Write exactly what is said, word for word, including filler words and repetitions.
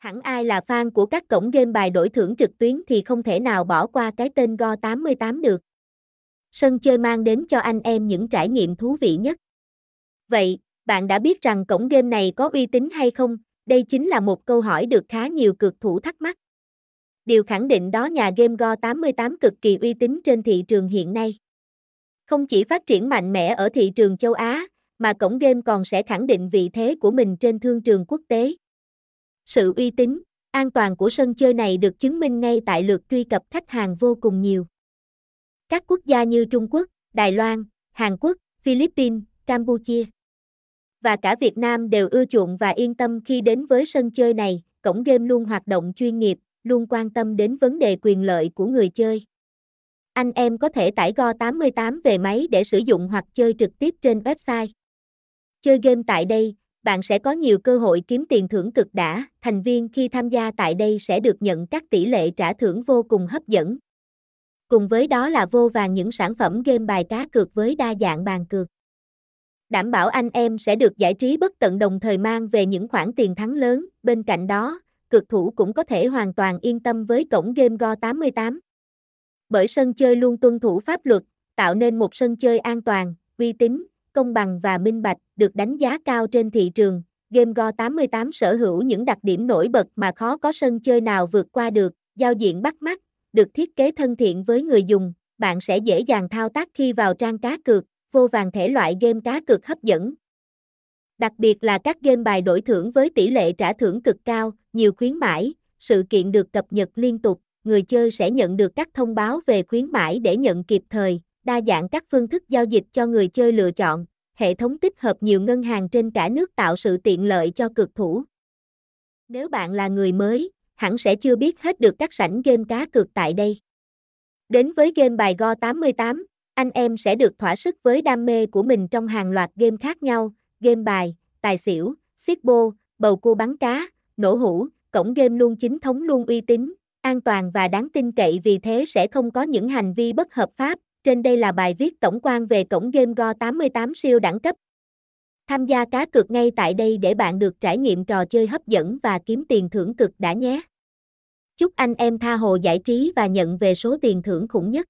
Hẳn ai là fan của các cổng game bài đổi thưởng trực tuyến thì không thể nào bỏ qua cái tên Go tám mươi tám được. Sân chơi mang đến cho anh em những trải nghiệm thú vị nhất. Vậy, bạn đã biết rằng cổng game này có uy tín hay không? Đây chính là một câu hỏi được khá nhiều cược thủ thắc mắc. Điều khẳng định đó nhà game Go tám mươi tám cực kỳ uy tín trên thị trường hiện nay. Không chỉ phát triển mạnh mẽ ở thị trường châu Á, mà cổng game còn sẽ khẳng định vị thế của mình trên thương trường quốc tế. Sự uy tín, an toàn của sân chơi này được chứng minh ngay tại lượt truy cập khách hàng vô cùng nhiều. Các quốc gia như Trung Quốc, Đài Loan, Hàn Quốc, Philippines, Campuchia và cả Việt Nam đều ưa chuộng và yên tâm khi đến với sân chơi này. Cổng game luôn hoạt động chuyên nghiệp, luôn quan tâm đến vấn đề quyền lợi của người chơi. Anh em có thể tải Go tám mươi tám về máy để sử dụng hoặc chơi trực tiếp trên website. Chơi game tại đây, bạn sẽ có nhiều cơ hội kiếm tiền thưởng cực đã. Thành viên khi tham gia tại đây sẽ được nhận các tỷ lệ trả thưởng vô cùng hấp dẫn. Cùng với đó là vô vàn những sản phẩm game bài cá cược với đa dạng bàn cược. Đảm bảo anh em sẽ được giải trí bất tận đồng thời mang về những khoản tiền thắng lớn. Bên cạnh đó, cược thủ cũng có thể hoàn toàn yên tâm với cổng game Go tám mươi tám. Bởi sân chơi luôn tuân thủ pháp luật, tạo nên một sân chơi an toàn, uy tín, công bằng và minh bạch, được đánh giá cao trên thị trường. Game Go tám mươi tám sở hữu những đặc điểm nổi bật mà khó có sân chơi nào vượt qua được. Giao diện bắt mắt, được thiết kế thân thiện với người dùng, bạn sẽ dễ dàng thao tác khi vào trang cá cược, vô vàn thể loại game cá cược hấp dẫn. Đặc biệt là các game bài đổi thưởng với tỷ lệ trả thưởng cực cao, nhiều khuyến mãi, sự kiện được cập nhật liên tục, người chơi sẽ nhận được các thông báo về khuyến mãi để nhận kịp thời, đa dạng các phương thức giao dịch cho người chơi lựa chọn, hệ thống tích hợp nhiều ngân hàng trên cả nước tạo sự tiện lợi cho cược thủ. Nếu bạn là người mới, hẳn sẽ chưa biết hết được các sảnh game cá cược tại đây. Đến với game bài Go tám mươi tám, anh em sẽ được thỏa sức với đam mê của mình trong hàng loạt game khác nhau, game bài, tài xỉu, xiếc bô, bầu cua bắn cá, nổ hũ. Cổng game luôn chính thống, luôn uy tín, an toàn và đáng tin cậy, vì thế sẽ không có những hành vi bất hợp pháp. Trên đây là bài viết tổng quan về cổng game Go tám mươi tám siêu đẳng cấp. Tham gia cá cược ngay tại đây để bạn được trải nghiệm trò chơi hấp dẫn và kiếm tiền thưởng cực đã nhé. Chúc anh em tha hồ giải trí và nhận về số tiền thưởng khủng nhất.